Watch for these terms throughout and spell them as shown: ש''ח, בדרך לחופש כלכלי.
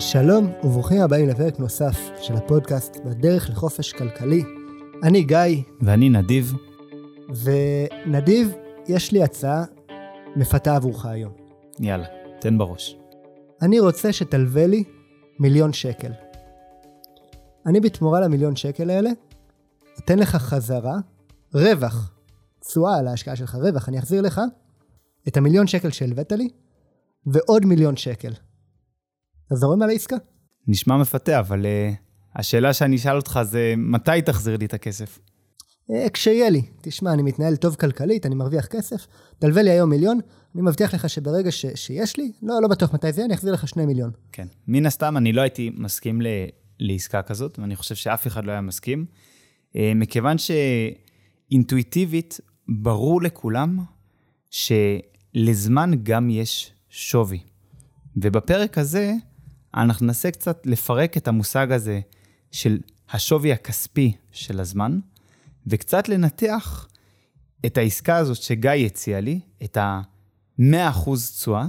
שלום וברוכים הבאים לפרק נוסף של הפודקאסט בדרך לחופש כלכלי. אני גיא. ואני נדיב. ונדיב, יש לי הצעה מפתה עבורך היום. יאללה, תן בראש. אני רוצה שתלווה לי 1,000,000 שקל. אני בתמורה ל1,000,000 שקל האלה, אתן לך חזרה, רווח, תשואה על ההשקעה שלך, רווח, אני אחזיר לך את 1,000,000 שקל שהלווית לי, ועוד 1,000,000 שקל. אז זורם על העסקה? נשמע מפתה, אבל השאלה שאני אשאל אותך זה, מתי תחזיר לי את הכסף? כשיהיה לי. תשמע, אני מתנהל טוב כלכלית, אני מרוויח כסף, תלווה לי היום 1,000,000, אני מבטיח לך שברגע שיש לי, לא בטוח מתי זה יהיה, אני אחזיר לך 2,000,000. כן. מן הסתם, אני לא הייתי מסכים לעסקה כזאת, ואני חושב שאף אחד לא היה מסכים, מכיוון שאינטואיטיבית ברור לכולם שלזמן גם יש שווי. ובפרק הזה אנחנו ננסה קצת לפרק את המושג הזה של השווי הכספי של הזמן, וקצת לנתח את העסקה הזאת שגיא הציע לי, את ה-100% תשואה,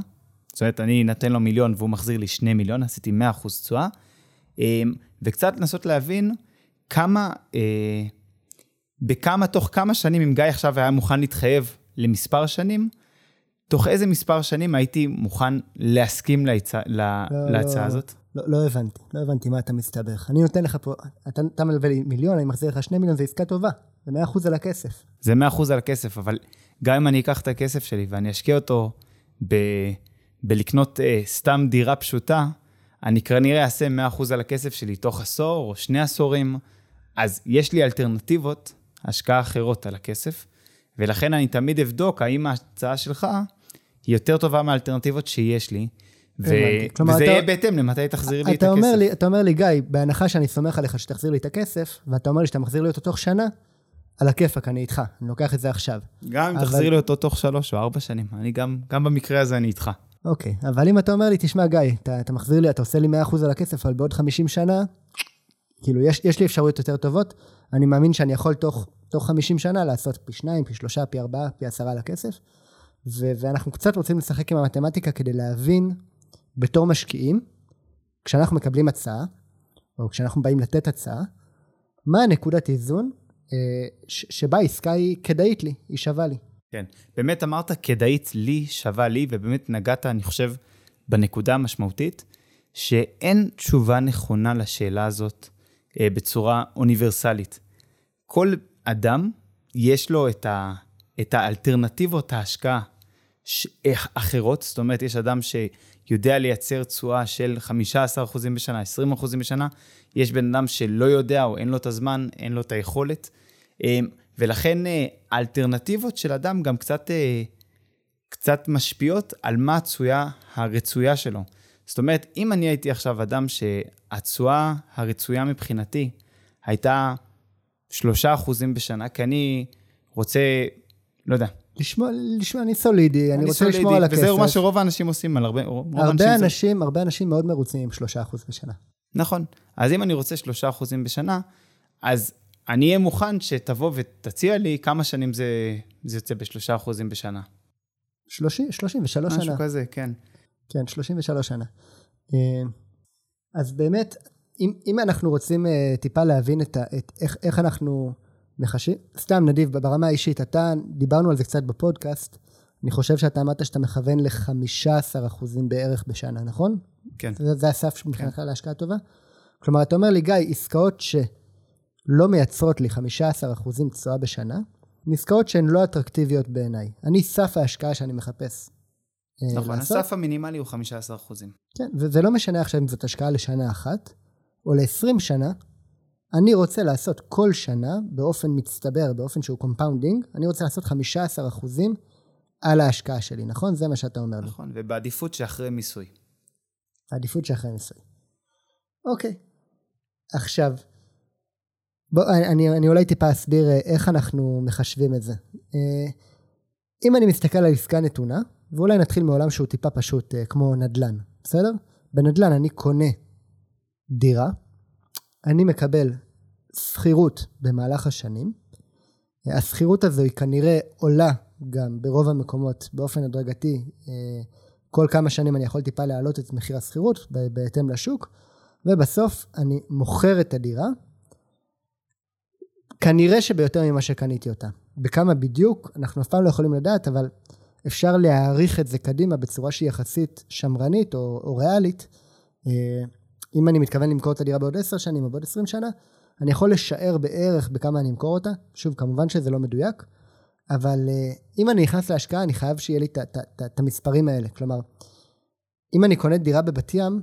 זאת אומרת, אני נתן לו 1,000,000 והוא מחזיר לי 2,000,000, עשיתי 100% תשואה, וקצת לנסות להבין כמה, תוך כמה שנים, אם גיא עכשיו היה מוכן להתחייב למספר שנים, תוך איזה מספר שנים הייתי מוכן להסכים להצעה הזאת? לא הבנתי מה אתה מסתבך. אני נותן לך פה, אתה מלווה לי 1,000,000, אני מחזיר לך 2,000,000, זה עסקה טובה. זה 100% על הכסף. זה 100% על הכסף, אבל גם אם אני אקח את הכסף שלי ואני אשקיע אותו בלקנות סתם דירה פשוטה, אני כנראה אעשה 100% על הכסף שלי תוך עשור או 2 עשורים, אז יש לי אלטרנטיבות, השקעה אחרות על הכסף, ולכן אני תמיד אבדוק האם ההצעה שלך היא יותר טובה מהאלטרנטיבות שיש לי, וזה יהיה בהתאם למתי תחזיר לי את הכסף. אתה אומר לי, גיא, בהנחה שאני סומך עליך שתחזיר לי את הכסף, ואתה אומר לי שאתה מחזיר לי אותו תוך שנה, על הכיפק, אני איתך, אני לוקח את זה עכשיו. גם אם תחזיר לי אותו תוך 3 או 4 שנים, אני גם במקרה הזה אני איתך. אוקיי, אבל אם אתה אומר לי, תשמע גיא, אתה מחזיר לי, אתה עושה לי 100% על הכסף, אבל בעוד 50 שנה, כאילו יש לי אפשרויות יותר טובות, אני מאמין שאני יכול תוך 50 שנה לעשות פי 2, פי 3, פי 4, פי 10 על הכסף, ואנחנו קצת רוצים לשחק עם המתמטיקה כדי להבין בתור משקיעים, כשאנחנו מקבלים הצעה, או כשאנחנו באים לתת הצעה, מה הנקודת איזון שבה עסקה היא כדאית לי, היא שווה לי. כן, באמת אמרת כדאית לי, שווה לי, ובאמת נגעת, אני חושב, בנקודה המשמעותית, שאין תשובה נכונה לשאלה הזאת בצורה אוניברסלית. כל אדם יש לו את האלטרנטיבות ההשקעה אחרות, זאת אומרת, יש אדם שיודע לייצר תשואה של 15% בשנה, 20% בשנה, יש בן אדם שלא יודע או אין לו את הזמן, אין לו את היכולת, ולכן האלטרנטיבות של אדם גם קצת משפיעות על מה התשואה הרצויה שלו. זאת אומרת, אם אני הייתי עכשיו אדם שהתשואה הרצויה מבחינתי הייתה 3% בשנה, כי אני רוצה, לא יודע. אני סולידי, אני רוצה לשמור על הכסף. וזה מה שרוב האנשים עושים. הרבה אנשים מאוד מרוצים עם 3% בשנה. נכון. אז אם אני רוצה 3% בשנה, אז אני אהיה מוכן שתבוא ותציע לי כמה שנים זה יוצא ב3% בשנה. 33 שנה. משהו כזה, כן. כן, 33 שנה. אז באמת, אם אנחנו רוצים טיפה להבין איך אנחנו מחשבים, סתם נדיב, ברמה האישית, דיברנו על זה קצת בפודקאסט, אני חושב שאתה אמרת שאתה מכוון ל15% בערך בשנה, נכון? כן. זה הסף מבחינתך להשקעה טובה? כלומר, אתה אומר לי, גיא, עסקאות שלא מייצרות לי 15% תשואה בשנה, עסקאות שהן לא אטרקטיביות בעיניי. אני סף ההשקעה שאני מחפש. נכון, הסף המינימלי הוא 15%. כן, וזה לא משנה עכשיו אם זאת השקעה לשנה אחת, או ל20 שנה, אני רוצה לעשות כל שנה, באופן מצטבר, באופן שהוא קומפאונדינג, אני רוצה לעשות 15% על ההשקעה שלי, נכון? זה מה שאתה אומר לי. נכון, ובעדיפות שאחרי מיסוי. בעדיפות שאחרי מיסוי. אוקיי. עכשיו, אני אולי טיפה אסביר איך אנחנו מחשבים את זה. אם אני מסתכל על עסקה נתונה, ואולי נתחיל מעולם שהוא טיפה פשוט, כמו נדלן, בסדר? בנדלן אני קונה דירה, אני מקבל שכירות במהלך השנים, השכירות הזו היא כנראה עולה גם ברוב המקומות באופן הדרגתי כל כמה שנים אני יכול טיפה להעלות את מחיר הסחירות בהתאם לשוק, ובסוף אני מוכר את הדירה, כנראה שביותר ממה שקניתי אותה. בכמה בדיוק, אנחנו אף פעם לא יכולים לדעת, אבל אפשר להעריך את זה קדימה בצורה שהיא יחסית שמרנית או ריאלית. אם אני מתכוון למכור את הדירה בעוד 10 שנים או בעוד 20 שנה, אני יכול לשער בערך בכמה אני אמכור אותה. שוב, כמובן שזה לא מדויק, אבל אם אני נכנס להשקעה, אני חייב שיהיה לי את המספרים האלה. כלומר, אם אני קונה דירה בבת ים,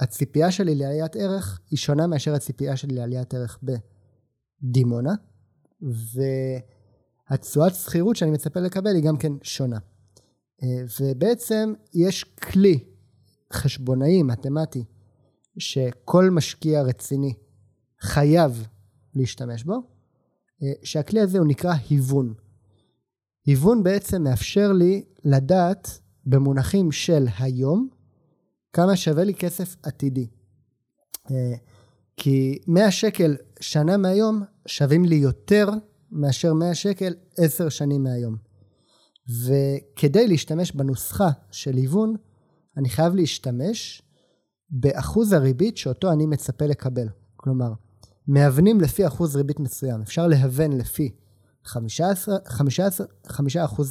הציפייה שלי לעליית ערך היא שונה מאשר הציפייה שלי לעליית ערך בדימונה, והצועת שכירות שאני מצפה לקבל היא גם כן שונה. ובעצם יש כלי חשבונאי, מתמטי, שכל משקיע רציני חייב להשתמש בו, שהכלי הזה הוא נקרא היוון. היוון בעצם מאפשר לי לדעת במונחים של היום, כמה שווה לי כסף עתידי. כי 100 שקל שנה מהיום שווים לי יותר מאשר 100 שקל 10 שנים מהיום. וכדי להשתמש בנוסחה של היוון, אני חייב להשתמש באחוז הריבית שאותו אני מצפה לקבל. כלומר, מאבנים לפי אחוז ריבית מסוים. אפשר להוון לפי 5%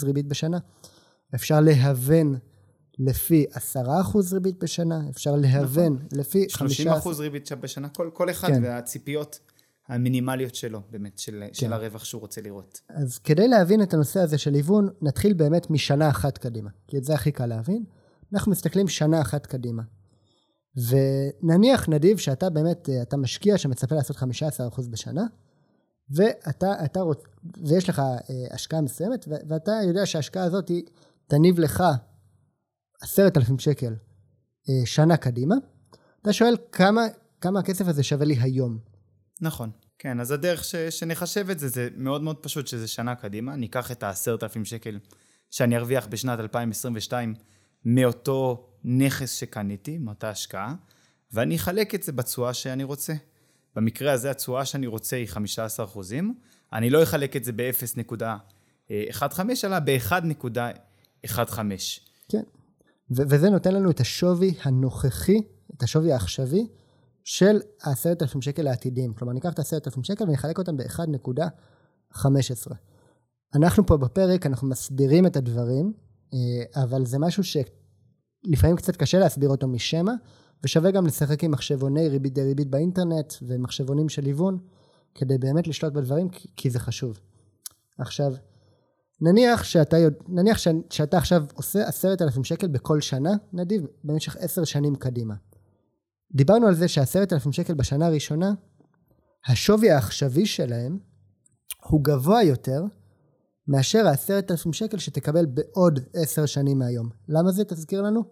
ריבית בשנה. אפשר להוון לפי 10% ריבית בשנה, אפשר להוון לפי 30% ריבית בשנה, כל אחד והציפיות המינימליות שלו, באמת, של הרווח שהוא רוצה לראות. אז כדי להבין את הנושא הזה של היוון, נתחיל באמת משנה אחת קדימה, כי את זה הכי קל להבין. אנחנו מסתכלים שנה אחת קדימה, ונניח נדיב שאתה באמת, אתה משקיע שמצפה לעשות 15% בשנה, ויש לך השקעה מסוימת, ואתה יודע שההשקעה הזאת היא תניב לך 10,000 שקל שנה קדימה, אתה שואל כמה הכסף הזה שווה לי היום. נכון, כן, אז הדרך שנחשב את זה, זה מאוד מאוד פשוט שזה שנה קדימה, ניקח את ה10,000 שקל שאני ארוויח בשנת 2022 מאותו נכס שקניתי, מאותה השקעה, ואני אחלק את זה בתשואה שאני רוצה. במקרה הזה התשואה שאני רוצה היא 15%, אני לא אחלק את זה ב-0.15 אלא ב-1.15. כן. וזה נותן לנו את השווי הנוכחי, את השווי העכשווי, של 10,000 שקל העתידים. כלומר, ניקח את 10,000 שקל ונחלק אותם ב-1.15. אנחנו פה בפרק, אנחנו מסבירים את הדברים, אבל זה משהו שלפעמים קצת קשה להסביר אותו משמה, ושווה גם לשחק עם מחשבוני ריבית דריבית באינטרנט, ומחשבונים של היוון, כדי באמת לשלוט בדברים, כי זה חשוב. עכשיו, נניח שאתה עכשיו עושה 10,000 שקל בכל שנה, נדיב, במשך 10 שנים קדימה. דיברנו על זה ש10,000 שקל בשנה הראשונה, השווי העכשווי שלהם הוא גבוה יותר מאשר ה10,000 שקל שתקבל בעוד 10 שנים מהיום. למה זה תזכיר לנו?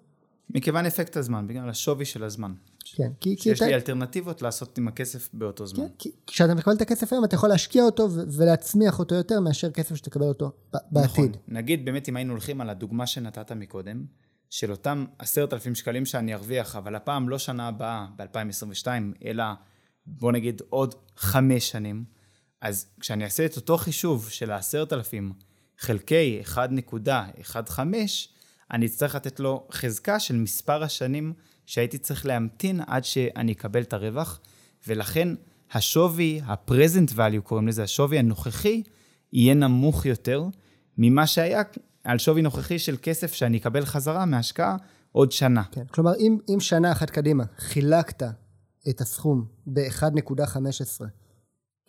מכיוון אפקט הזמן, בגלל השווי של הזמן. כן, שיש לי אלטרנטיבות לעשות עם הכסף באותו זמן. כן, כי כשאתה מקבל את הכסף היום, אתה יכול להשקיע אותו ולהצמיח אותו יותר מאשר כסף שתקבל אותו בעתיד. נכון, נגיד באמת אם היינו הולכים על הדוגמה שנתת מקודם, של אותם 10,000 שקלים שאני ארוויח, אבל הפעם לא שנה הבאה, ב-2022, אלא בוא נגיד עוד 5 שנים, אז כשאני אעשה את אותו חישוב של ה10,000 חלקי 1.15, אני אצטרך לתת לו חזקה של מספר השנים שהייתי צריך להמתין עד שאני אקבל את הרווח, ולכן השווי, ה-present value קוראים לזה, השווי הנוכחי, יהיה נמוך יותר ממה שהיה על שווי נוכחי של כסף שאני אקבל חזרה מההשקעה עוד שנה. כן, כלומר, אם שנה אחת קדימה חילקת את הסכום ב-1.15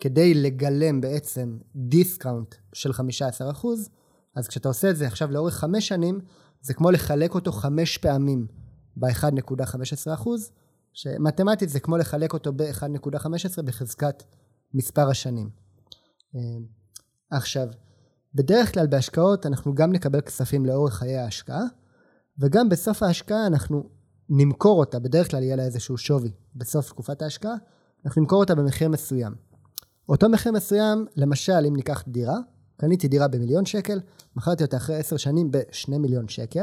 כדי לגלם בעצם דיסקאונט של 15%, אז כשאתה עושה את זה עכשיו לאורך 5 שנים, זה כמו לחלק אותו 5 פעמים. ב-1.15%, שמתמטית זה כמו לחלק אותו ב-1.15 בחזקת מספר השנים. עכשיו, בדרך כלל בהשקעות אנחנו גם נקבל כספים לאורך חיי ההשקעה, וגם בסוף ההשקעה אנחנו נמכור אותה, בדרך כלל יהיה לה איזשהו שווי בסוף תקופת ההשקעה, אנחנו נמכור אותה במחיר מסוים. אותו מחיר מסוים, למשל, אם ניקח דירה, קניתי דירה ב$1,000,000, מכרתי אותה אחרי 10 שנים ב$2,000,000,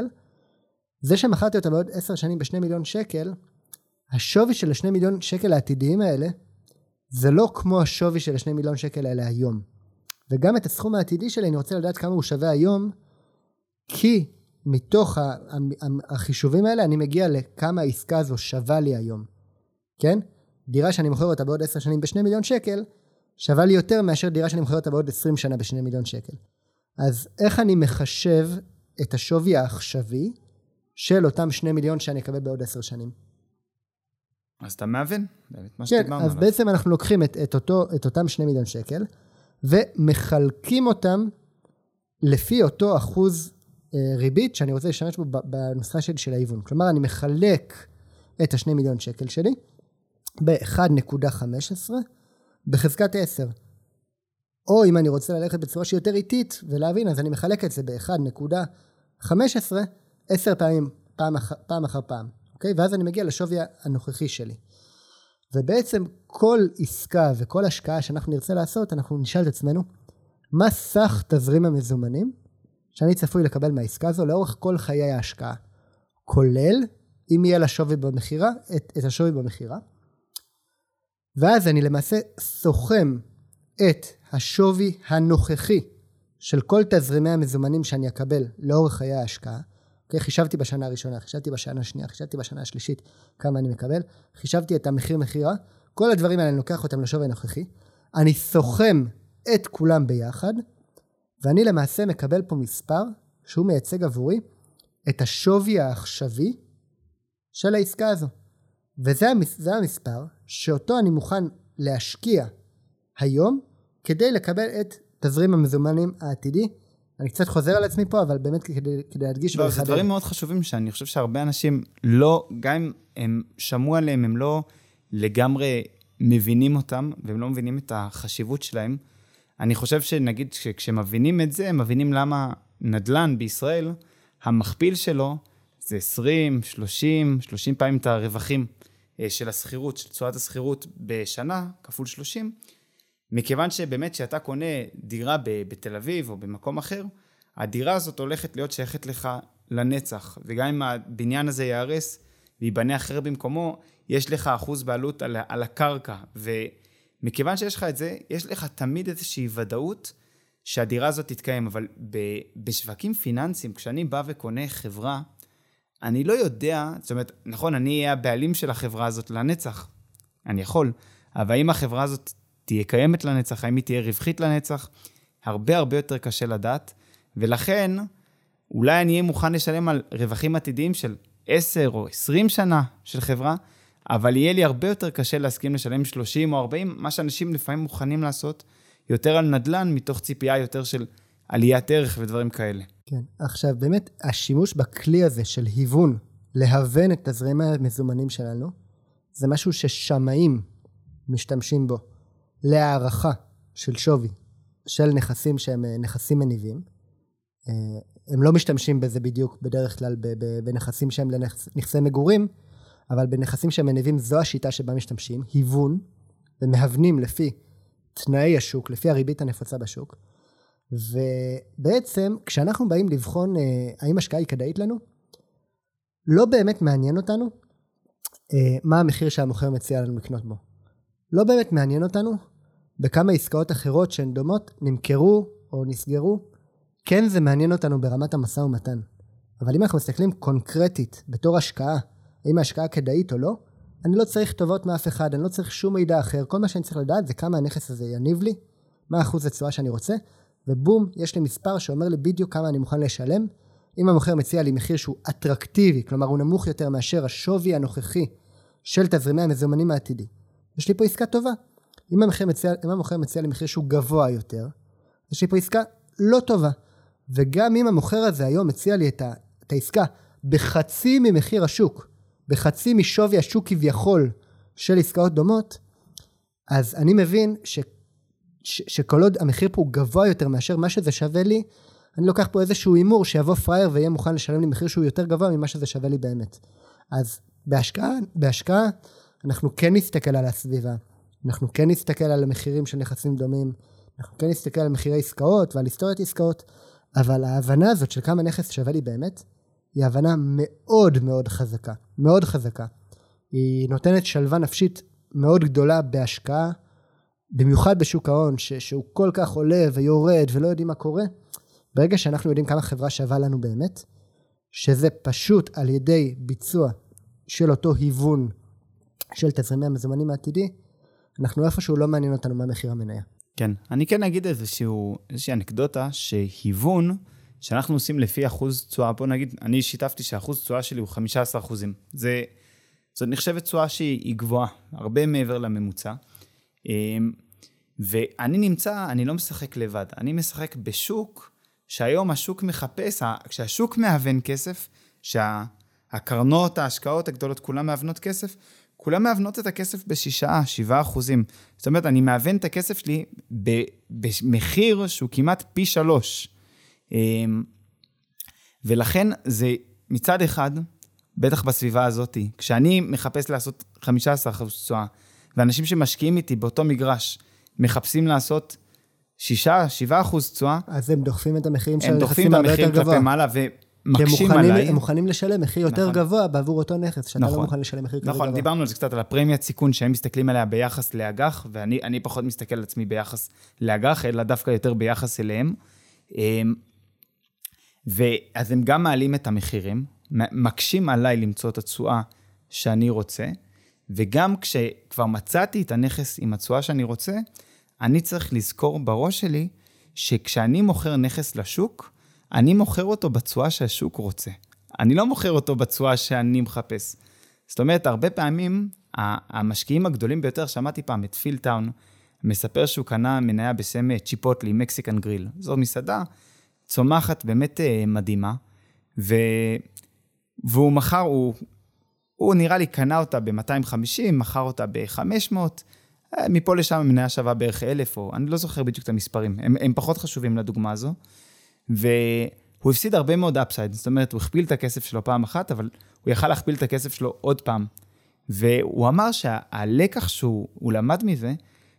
זה שמחרתי אותה בעוד 10 שנים ב$2,000,000, השווי של ה$2,000,000 העתידיים האלה, זה לא כמו השווי של ה$2,000,000 האלה היום. וגם את הסכום העתידי שלי אני רוצה לדעת כמה הוא שווה היום, כי מתוך החישובים האלה אני מגיע לכמה העסקה הזו שווה לי היום. כן? דירה שאני מוכר אותה בעוד 10 שנים ב2 מיליון שקל, שווה לי יותר מאשר דירה שאני מוכר אותה בעוד 20 שנה ב2 מיליון שקל. אז איך אני מחשב את השווי העכשווי של אותם 2 מיליון שאני אקבל בעוד 10 שנים? אז אתה מבין? כן, אז בעצם אנחנו לוקחים את אותם 2 מיליון שקל, ומחלקים אותם לפי אותו אחוז ריבית שאני רוצה לשמש בו בנוסחה שלי של האיוון. כלומר, אני מחלק את ה2 מיליון שקל שלי ב-1.15 בחזקת 10. או אם אני רוצה ללכת בצורה שהיא יותר איטית ולהבין, אז אני מחלק את זה ב-1.15 10 פעמים, פעם אחר פעם. אוקיי? ואז אני מגיע לשווי הנוכחי שלי. ובעצם כל עסקה וכל השקעה שאנחנו נרצה לעשות, אנחנו נשאל את עצמנו, מה סך תזרים המזומנים שאני צפוי לקבל מהעסקה הזו לאורך כל חיי ההשקעה? כולל, אם יהיה לשווי במחירה, את השווי במחירה. ואז אני למעשה סוכם את השווי הנוכחי של כל תזרימי המזומנים שאני אקבל לאורך חיי ההשקעה. Okay, חישבתי בשנה הראשונה, חישבתי בשנה השנייה, חישבתי בשנה השלישית כמה אני מקבל, חישבתי את המחירה, כל הדברים האלה אני לוקח אותם לשווי הנוכחי, אני סוכם את כולם ביחד, ואני למעשה מקבל פה מספר שהוא מייצג עבורי את השווי העכשווי של העסקה הזו. וזה המספר שאותו אני מוכן להשקיע היום כדי לקבל את תזרים המזומנים העתידי. אני קצת חוזר על עצמי פה, אבל באמת כדי להדגיש. לא, זה דברים מאוד חשובים שאני חושב שהרבה אנשים לא, גם אם הם שמעו עליהם, הם לא לגמרי מבינים אותם, והם לא מבינים את החשיבות שלהם. אני חושב שנגיד שכשמבינים את זה, הם מבינים למה נדל"ן בישראל, המכפיל שלו זה 20, 30, 30 פעמים את הרווחים של הסחירות, של צועת הסחירות בשנה, כפול 30, מכיוון שבאמת שאתה קונה דירה בתל אביב או במקום אחר, הדירה הזאת הולכת להיות שייכת לך לנצח, וגם אם הבניין הזה יערס ויבנה אחר במקומו, יש לך אחוז בעלות על הקרקע, ומכיוון שיש לך את זה, יש לך תמיד איזושהי ודאות שהדירה הזאת תתקיים, אבל בשווקים פיננסיים, כשאני בא וקונה חברה, אני לא יודע, זאת אומרת, נכון, אני אהיה הבעלים של החברה הזאת לנצח, אני יכול, אבל אם החברה הזאת תהיה קיימת לנצח, האם היא תהיה רווחית לנצח, הרבה הרבה יותר קשה לדעת, ולכן אולי אני אהיה מוכן לשלם על רווחים עתידיים של 10 או 20 שנה של חברה, אבל יהיה לי הרבה יותר קשה להסכים לשלם 30 או 40, מה שאנשים לפעמים מוכנים לעשות יותר על נדל"ן, מתוך ציפייה יותר של עליית ערך ודברים כאלה. כן, עכשיו באמת השימוש בכלי הזה של היוון, להוון את תזרים המזומנים שלנו, זה משהו ששמאים משתמשים בו, להערכה של שווי, של נכסים שהם נכסים מניבים. הם לא משתמשים בזה בדיוק בדרך כלל בנכסים שהם לנכסי מגורים, אבל בנכסים שהם מניבים זו השיטה שבה משתמשים, היוון, ומהוונים לפי תנאי השוק, לפי הריבית הנפוצה בשוק. ובעצם כשאנחנו באים לבחון האם השקעה היא כדאית לנו, לא באמת מעניין אותנו מה המחיר שהמוכר מציע לנו לקנות בו. לא באמת מעניין אותנו בכמה עסקאות אחרות שהן דומות נמכרו או נסגרו. כן, זה מעניין אותנו ברמת המשא ומתן. אבל אם אנחנו מסתכלים קונקרטית בתור השקעה, האם ההשקעה כדאית או לא, אני לא צריך טובות מאף אחד, אני לא צריך שום מידע אחר. כל מה שאני צריך לדעת זה כמה הנכס הזה יניב לי, מה אחוז התשואה שאני רוצה, ובום, יש לי מספר שאומר לי בדיוק כמה אני מוכן לשלם. אם המוכר מציע לי מחיר שהוא אטרקטיבי, כלומר הוא נמוך יותר מאשר השווי הנוכחי של תזרימי המזומנים העתידי, יש לי פה עסקה טובה. אם המוכר מציע לי מחיר שהוא גבוה יותר, יש לי פה עסקה לא טובה. וגם אם המוכר הזה היום מציע לי את העסקה בחצי ממחיר השוק, בחצי משווי השוק כביכול של עסקאות דומות, אז אני מבין שכל עוד המחיר פה הוא גבוה יותר מאשר מה שזה שווה לי, אני לוקח פה איזשהו אימור שיבוא פרייר ויהיה מוכן לשלם לי מחיר שהוא יותר גבוה ממה שזה שווה לי באמת. אז בהשקעה אנחנו כן נסתכל על הסביבה, אנחנו כן נסתכל על המחירים של נכסים דומים, אנחנו כן נסתכל על מחירי עסקאות ועל היסטוריית עסקאות, אבל ההבנה הזאת של כמה נכס שווה לי באמת, היא הבנה מאוד מאוד חזקה, מאוד חזקה. היא נותנת שלווה נפשית מאוד גדולה בהשקעה, במיוחד בשוק ההון, שהוא כל כך עולה ויורד ולא יודעים מה קורה. ברגע שאנחנו יודעים כמה חברה שווה לנו באמת, שזה פשוט על ידי ביצוע של אותו היוון של תזרימי המזומנים העתידי, אנחנו איפשהו לא מעניין אותנו מה מחיר המניה. כן, אני כן אגיד איזושהי אנקדוטה, שהיוון שאנחנו עושים לפי אחוז תשואה, בוא נגיד, אני שיתפתי שאחוז תשואה שלי הוא 15%. זאת נחשבת תשואה שהיא גבוהה, הרבה מעבר לממוצע. ואני נמצא, אני לא משחק לבד, אני משחק בשוק, שהיום השוק מחפש, כשהשוק מהוון כסף, שהקרנות, ההשקעות הגדולות, כולם מהוונות כסף, כולם מהוונות את הכסף ב6-7%. זאת אומרת, אני מהוון את הכסף שלי במחיר שהוא כמעט פי 3. ולכן זה מצד אחד, בטח בסביבה הזאת, כשאני מחפש לעשות 15% תשואה, ואנשים שמשקיעים איתי באותו מגרש, מחפשים לעשות 6-7% תשואה, אז הם דוחפים את המחירים של הנכסים הרבה יותר גבוה. הם מוכנים לשלם מחיר יותר גבוה בעבור אותו נכס, שאתה לא מוכן לשלם מחיר יותר גבוה. נכון, דיברנו על זה קצת, על הפרמיית סיכון שהם מסתכלים עליה ביחס לאג"ח, ואני פחות מסתכל על עצמי ביחס לאג"ח, אלא דווקא יותר ביחס אליהם. ואז הם גם מעלים את המחירים, מקשים עליי למצוא את התשואה שאני רוצה, וגם כשכבר מצאתי את הנכס עם התשואה שאני רוצה, אני צריך לזכור בראש שלי, שכשאני מוכר נכס לשוק, אני מוכר אותו בתשואה שהשוק רוצה. אני לא מוכר אותו בתשואה שאני מחפש. זאת אומרת, הרבה פעמים, המשקיעים הגדולים ביותר, שמעתי פעם את פיל טאון, מספר שהוא קנה מניה בשם צ'יפוטלי, מקסיקן גריל. זו מסעדה צומחת באמת מדהימה, והוא מכר, הוא נראה לי קנה אותה ב-250, מכר אותה ב-500, מפה לשם המניה שווה בערך 1,000, או אני לא זוכר בדיוק את המספרים, הם פחות חשובים לדוגמה הזו, והוא הפסיד הרבה מאוד אפסייד, זאת אומרת, הוא הכפיל את הכסף שלו פעם אחת, אבל הוא יכל להכפיל את הכסף שלו עוד פעם, והוא אמר שהלקח שהוא למד מזה,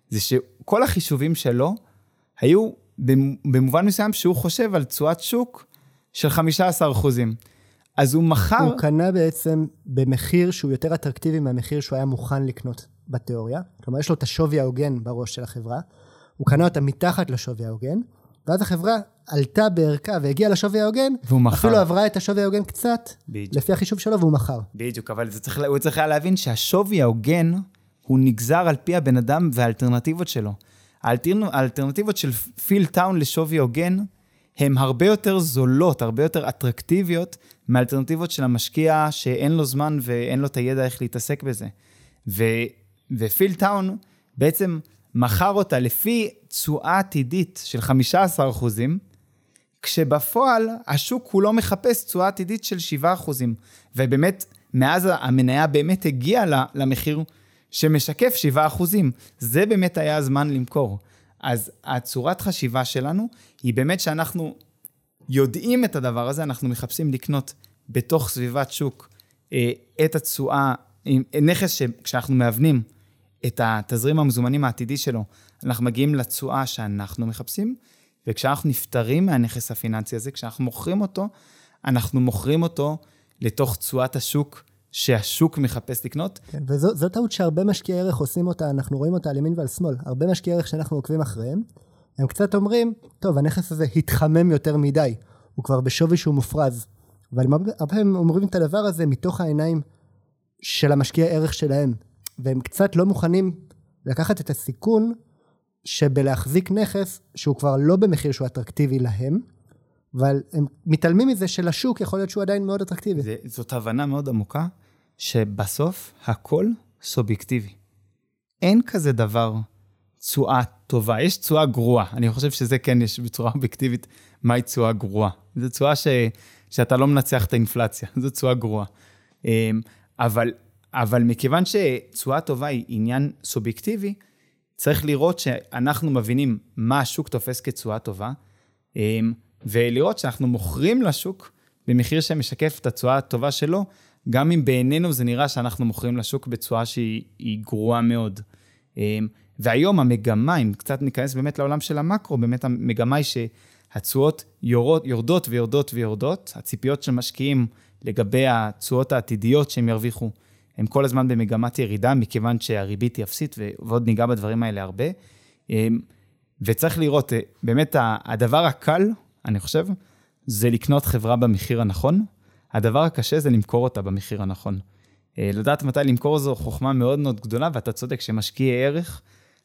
זה שכל החישובים שלו היו במובן מסוים שהוא חושב על תשואת שוק של 15%. אז הוא מכר... הוא קנה בעצם במחיר שהוא יותר אטרקטיבי מהמחיר שהוא היה מוכן לקנות בתיאוריה. כלומר, יש לו את השווי ההוגן בראש של החברה. הוא קנה אותה מתחת לשווי ההוגן, ואז החברה עלתה בערכה והגיעה לשווי ההוגן, אפילו עברה את השווי ההוגן קצת, לפי החישוב שלו, והוא מכר. בדיוק, אבל הוא צריך להבין שהשווי ההוגן הוא נגזר על פי הבן אדם והאלטרנטיבות שלו. האלטרנטיבות של פיל טאון לשווי הוגן, הן הרבה יותר זולות, הרבה יותר אטרקטיביות, מאלטרנטיבות של המשקיע, שאין לו זמן ואין לו את הידע איך להתעסק בזה. ופיל טאון בעצם מכר אותה לפי תשואה עתידית של 15%, כשבפועל השוק הוא לא מחפש תשואה עתידית של 7%, ובאמת מאז המניה באמת הגיעה למחיר שמשקף 7%, זה באמת היה הזמן למכור. אז הצורת חשיבה שלנו היא באמת שאנחנו יודעים את הדבר הזה, אנחנו מחפשים לקנות בתוך סביבת שוק את התשואה, נכס שכשאנחנו מאבנים את התזרים המזומנים העתידי שלו, אנחנו מגיעים לתשואה שאנחנו מחפשים, וכשאנחנו נפטרים מהנכס הפיננסי הזה, כשאנחנו מוכרים אותו, אנחנו מוכרים אותו לתוך תשואת השוק, שהשוק מחפש לקנות. כן, וזאת טעות שהרבה משקיעי ערך עושים אותה, אנחנו רואים אותה על ימין ועל שמאל. הרבה משקיעי ערך שאנחנו עוקבים אחריהם, הם קצת אומרים, טוב, הנכס הזה התחמם יותר מדי, הוא כבר בשווי שהוא מופרז. אבל הרבה הם אומרים את הדבר הזה מתוך העיניים של המשקיעי ערך שלהם, והם קצת לא מוכנים לקחת את הסיכון שבלהחזיק נכס, שהוא כבר לא במחיר שהוא אטרקטיבי להם, אבל הם מתעלמים מזה שלשוק יכול להיות שהוא עדיין מאוד אטרקטיבי. זאת הבנה מאוד עמוקה, שבסוף הכל סובייקטיבי. אין כזה דבר תשואה טובה, יש תשואה גרועה. אני חושב שזה כן יש בצורה אובייקטיבית, מהי תשואה גרועה. זו תשואה שאתה לא מנצח את האינפלציה, זו תשואה גרועה. אבל מכיוון שתשואה טובה היא עניין סובייקטיבי, צריך לראות שאנחנו מבינים מה השוק תופס כתשואה טובה, ולראות שאנחנו מוכרים לשוק במחיר שמשקף את התשואה הטובה שלו, גם אם בעינינו זה נראה שאנחנו מוכרים לשוק בתשואה שהיא גרועה מאוד. והיום המגמה, אם קצת ניכנס באמת לעולם של המקרו, באמת המגמה היא שהתשואות יורדות ויורדות ויורדות, הציפיות של משקיעים לגבי התשואות העתידיות שהם ירוויחו, הם כל הזמן במגמת ירידה, מכיוון שהריבית היא אפסית, ועוד ניגע בדברים האלה הרבה. וצריך לראות, באמת הדבר הקל, אני חושב, זה לקנות חברה במחיר הנכון, הדבר הקשה זה למכור אותה במחיר הנכון. לדעת מתי למכור זו חוכמה מאוד מאוד גדולה, ואתה צודק שמשקיעי ערך,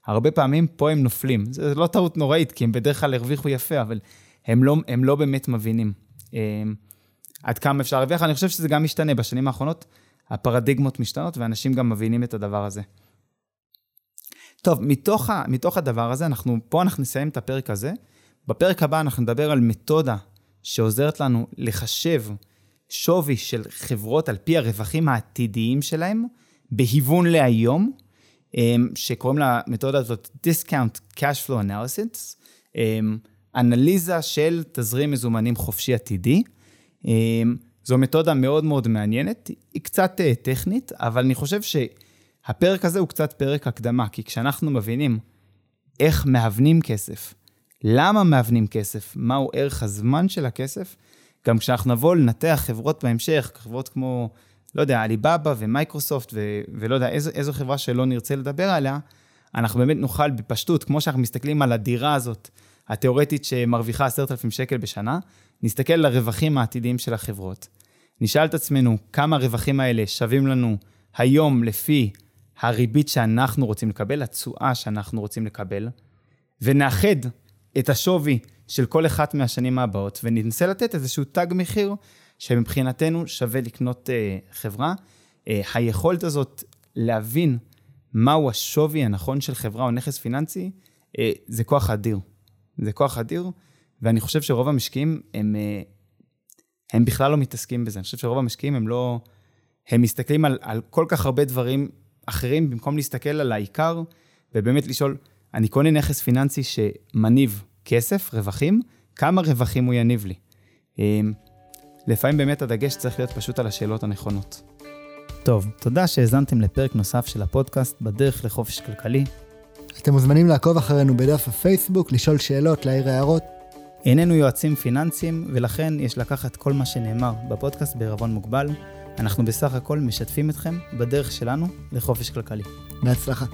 הרבה פעמים פה הם נופלים. זה לא טעות נוראית, כי הם בדרך כלל הרוויחו יפה, אבל הם לא באמת מבינים. עד כמה אפשר להרוויח, אני חושב שזה גם משתנה. בשנים האחרונות הפרדיגמות משתנות, ואנשים גם מבינים את הדבר הזה. טוב, מתוך הדבר הזה, פה אנחנו נסיים את הפרק הזה. בפרק הבא אנחנו נדבר על מתודה שעוזרת לנו לחשב שווי של חברות על פי הרווחים העתידיים שלהם, בהיוון להיום, שקוראים לה מתודה הזאת Discount Cash Flow Analysis, אנליזה של תזרים מזומנים חופשי עתידי. זו מתודה מאוד מאוד מעניינת, היא קצת טכנית, אבל אני חושב שהפרק הזה הוא קצת פרק הקדמה, כי כשאנחנו מבינים איך מהבנים כסף, למה מהבנים כסף, מהו ערך הזמן של הכסף, גם כשאנחנו נבוא לנתח חברות בהמשך, חברות כמו, לא יודע, אליבאבא ומייקרוסופט, ולא יודע, איזו חברה שלא נרצה לדבר עליה, אנחנו באמת נוכל בפשטות, כמו שאנחנו מסתכלים על הדירה הזאת, התיאורטית שמרוויחה 10,000 שקל בשנה, נסתכל על הרווחים העתידיים של החברות. נשאל את עצמנו כמה הרווחים האלה שווים לנו היום לפי הריבית שאנחנו רוצים לקבל, התשואה שאנחנו רוצים לקבל, ונאחד את השווי של כל אחת מהשנים הבאות, וננסה לתת איזשהו תג מחיר שמבחינתנו שווה לקנות חברה. היכולת הזאת להבין מהו השווי הנכון של חברה או נכס פיננסי, זה כוח אדיר. זה כוח אדיר, ואני חושב שרוב המשקיעים הם בכלל לא מתעסקים בזה. אני חושב שרוב המשקיעים הם מסתכלים על כל כך הרבה דברים אחרים, במקום להסתכל על העיקר, ובאמת לשאול, אני קונה נכס פיננסי שמניב כסף, רווחים, כמה רווחים הוא יניב לי. לפעמים באמת הדגש צריך להיות פשוט על השאלות הנכונות. טוב, תודה שהזנתם לפרק נוסף של הפודקאסט בדרך לחופש כלכלי. אתם מוזמנים לעקוב אחרינו בדף הפייסבוק, לשאול שאלות, להעיר הערות. איננו יועצים פיננסיים, ולכן יש לקחת כל מה שנאמר בפודקאסט בעירבון מוגבל. אנחנו בסך הכל משתפים אתכם בדרך שלנו לחופש כלכלי. בהצלחה.